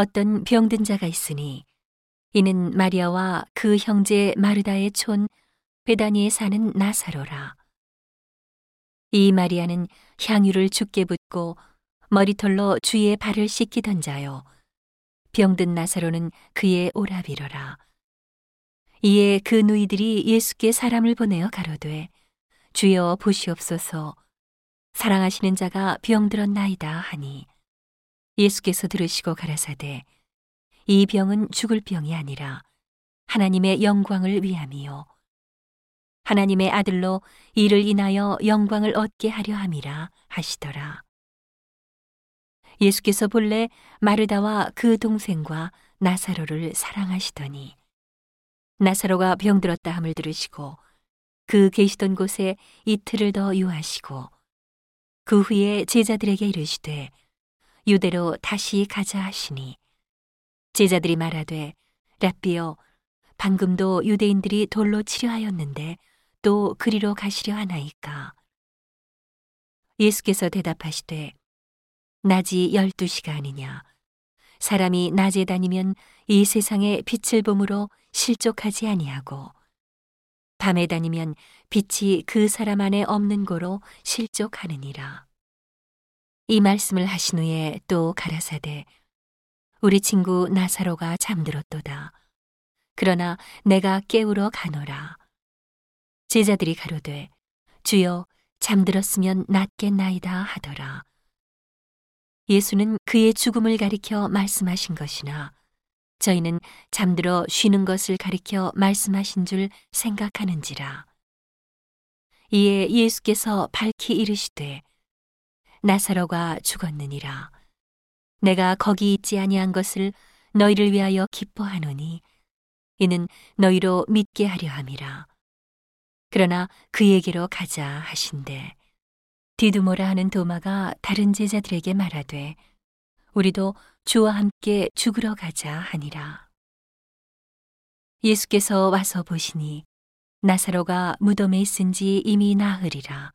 어떤 병든 자가 있으니 이는 마리아와 그 형제 마르다의 촌 베다니에 사는 나사로라. 이 마리아는 향유를 주께 붓고 머리털로 주의 발을 씻기던 자요. 병든 나사로는 그의 오라비로라. 이에 그 누이들이 예수께 사람을 보내어 가로되 주여 보시옵소서 사랑하시는 자가 병들었나이다 하니 예수께서 들으시고 가라사대 이 병은 죽을 병이 아니라 하나님의 영광을 위함이요 하나님의 아들로 이를 인하여 영광을 얻게 하려 함이라 하시더라. 예수께서 본래 마르다와 그 동생과 나사로를 사랑하시더니 나사로가 병들었다 함을 들으시고 그 계시던 곳에 이틀을 더 유하시고 그 후에 제자들에게 이르시되 유대로 다시 가자 하시니 제자들이 말하되 랍비여 방금도 유대인들이 돌로 치려 하였는데 또 그리로 가시려 하나이까. 예수께서 대답하시되 낮이 12시가 아니냐. 사람이 낮에 다니면 이 세상의 빛을 봄으로 실족하지 아니하고 밤에 다니면 빛이 그 사람 안에 없는 고로 실족하느니라. 이 말씀을 하신 후에 또 가라사대 우리 친구 나사로가 잠들었도다. 그러나 내가 깨우러 가노라. 제자들이 가로되 주여 잠들었으면 낫겠나이다 하더라. 예수는 그의 죽음을 가리켜 말씀하신 것이나 저희는 잠들어 쉬는 것을 가리켜 말씀하신 줄 생각하는지라. 이에 예수께서 밝히 이르시되 나사로가 죽었느니라. 내가 거기 있지 아니한 것을 너희를 위하여 기뻐하노니 이는 너희로 믿게 하려 함이라. 그러나 그에게로 가자 하신대 디드모라 하는 도마가 다른 제자들에게 말하되 우리도 주와 함께 죽으러 가자 하니라. 예수께서 와서 보시니 나사로가 무덤에 있은 지 이미 나흘이라.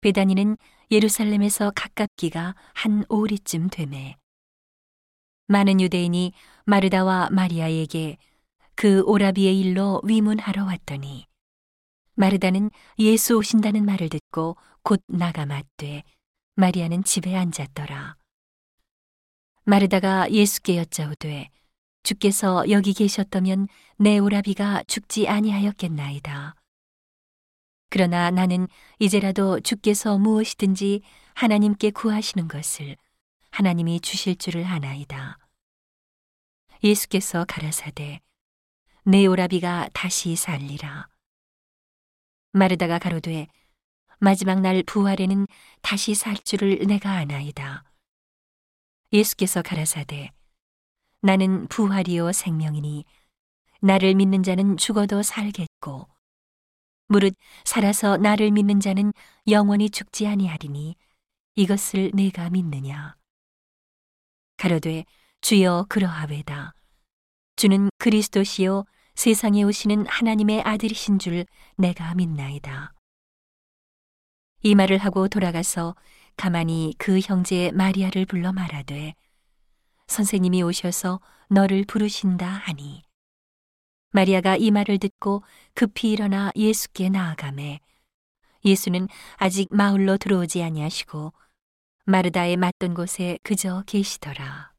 베다니는 예루살렘에서 가깝기가 한 오리쯤 되매 많은 유대인이 마르다와 마리아에게 그 오라비의 일로 위문하러 왔더니 마르다는 예수 오신다는 말을 듣고 곧 나가 맞되 마리아는 집에 앉았더라. 마르다가 예수께 여짜오되 주께서 여기 계셨다면 내 오라비가 죽지 아니하였겠나이다. 그러나 나는 이제라도 주께서 무엇이든지 하나님께 구하시는 것을 하나님이 주실 줄을 아나이다. 예수께서 가라사대 내 오라비가 다시 살리라. 마르다가 가로되 마지막 날 부활에는 다시 살 줄을 내가 아나이다. 예수께서 가라사대 나는 부활이요 생명이니 나를 믿는 자는 죽어도 살겠고 무릇 살아서 나를 믿는 자는 영원히 죽지 아니하리니 이것을 내가 믿느냐. 가로되 주여 그러하외다. 주는 그리스도시요 세상에 오시는 하나님의 아들이신 줄 내가 믿나이다. 이 말을 하고 돌아가서 가만히 그 형제 마리아를 불러 말하되 선생님이 오셔서 너를 부르신다 하니 마리아가 이 말을 듣고 급히 일어나 예수께 나아가매 예수는 아직 마을로 들어오지 아니하시고 마르다에 맞던 곳에 그저 계시더라.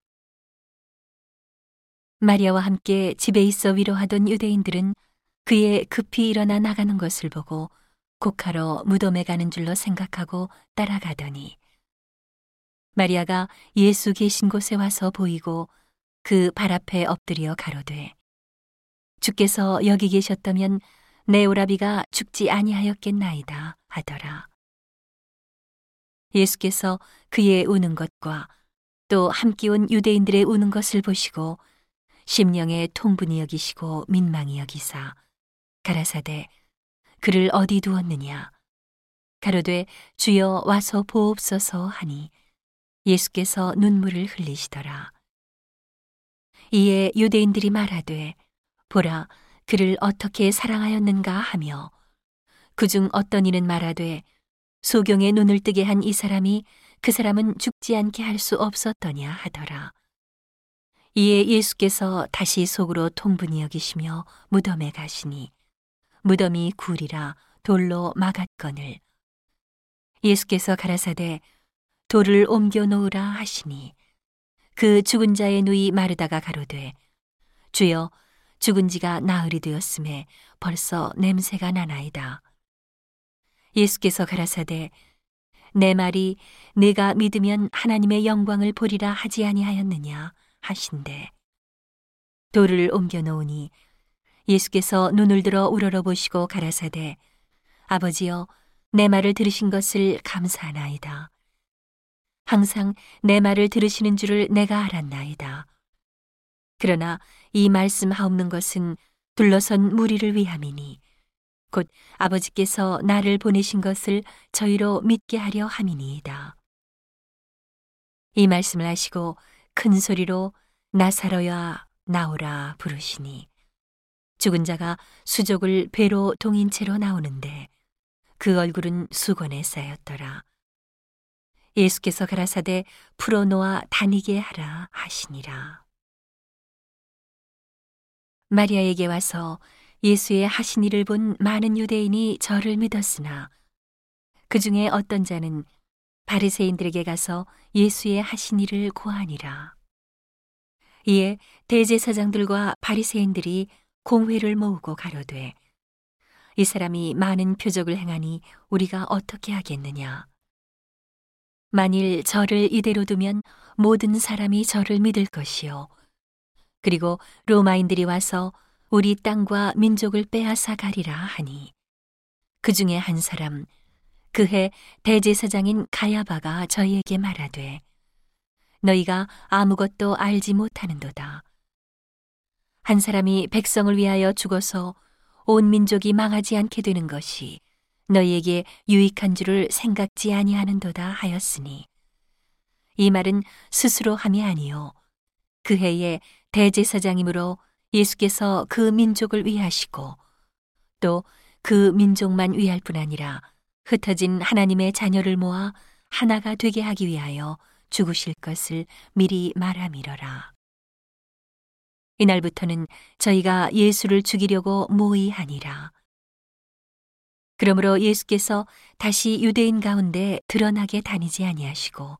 마리아와 함께 집에 있어 위로하던 유대인들은 그의 급히 일어나 나가는 것을 보고 곡하러 무덤에 가는 줄로 생각하고 따라가더니 마리아가 예수 계신 곳에 와서 보이고 그 발 앞에 엎드려 가로되 주께서 여기 계셨다면 내 오라비가 죽지 아니하였겠나이다 하더라. 예수께서 그의 우는 것과 또 함께 온 유대인들의 우는 것을 보시고 심령에 통분이 여기시고 민망히 여기사 가라사대 그를 어디 두었느냐. 가로되 주여 와서 보옵소서 하니 예수께서 눈물을 흘리시더라. 이에 유대인들이 말하되 보라 그를 어떻게 사랑하였는가 하며 그중 어떤 이는 말하되 소경의 눈을 뜨게 한 이 사람이 그 사람은 죽지 않게 할 수 없었더냐 하더라. 이에 예수께서 다시 속으로 통분히 여기시며 무덤에 가시니 무덤이 굴이라 돌로 막았거늘 예수께서 가라사대 돌을 옮겨 놓으라 하시니 그 죽은 자의 누이 마르다가 가로되 주여 죽은 지가 나흘이 되었음에 벌써 냄새가 나나이다. 예수께서 가라사대 내 말이 네가 믿으면 하나님의 영광을 보리라 하지 아니하였느냐 하신대 돌을 옮겨 놓으니 예수께서 눈을 들어 우러러보시고 가라사대 아버지여 내 말을 들으신 것을 감사하나이다. 항상 내 말을 들으시는 줄을 내가 알았나이다. 그러나 이 말씀하옵는 것은 둘러선 무리를 위함이니 곧 아버지께서 나를 보내신 것을 저희로 믿게 하려 함이니이다. 이 말씀을 하시고 큰 소리로 나사로야 나오라 부르시니 죽은 자가 수족을 배로 동인 채로 나오는데 그 얼굴은 수건에 쌓였더라. 예수께서 가라사대 풀어놓아 다니게 하라 하시니라. 마리아에게 와서 예수의 하신 일을 본 많은 유대인이 저를 믿었으나 그 중에 어떤 자는 바리새인들에게 가서 예수의 하신 일을 고하니라. 이에 대제사장들과 바리새인들이 공회를 모으고 가로되 이 사람이 많은 표적을 행하니 우리가 어떻게 하겠느냐. 만일 저를 이대로 두면 모든 사람이 저를 믿을 것이요. 그리고 로마인들이 와서 우리 땅과 민족을 빼앗아 가리라 하니 그 중에 한 사람 그해 대제사장인 가야바가 저희에게 말하되 너희가 아무것도 알지 못하는도다. 한 사람이 백성을 위하여 죽어서 온 민족이 망하지 않게 되는 것이 너희에게 유익한 줄을 생각지 아니하는도다 하였으니 이 말은 스스로 함이 아니요 그 해에 대제사장이므로 예수께서 그 민족을 위하시고 또 그 민족만 위할 뿐 아니라 흩어진 하나님의 자녀를 모아 하나가 되게 하기 위하여 죽으실 것을 미리 말함이러라. 이날부터는 저희가 예수를 죽이려고 모의하니라. 그러므로 예수께서 다시 유대인 가운데 드러나게 다니지 아니하시고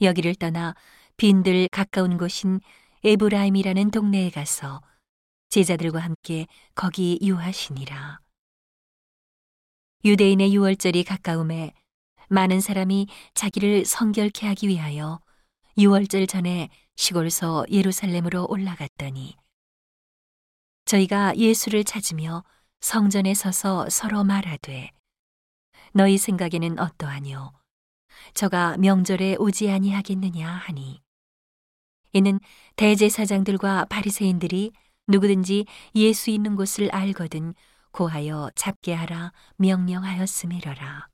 여기를 떠나 빈들 가까운 곳인 에브라임이라는 동네에 가서 제자들과 함께 거기 유하시니라. 유대인의 유월절이 가까움에 많은 사람이 자기를 성결케 하기 위하여 유월절 전에 시골서 예루살렘으로 올라갔더니 저희가 예수를 찾으며 성전에 서서 서로 말하되 너희 생각에는 어떠하뇨? 저가 명절에 오지 아니하겠느냐 하니 이는 대제사장들과 바리새인들이 누구든지 예수 있는 곳을 알거든 고하여 잡게 하라 명령하였음이러라.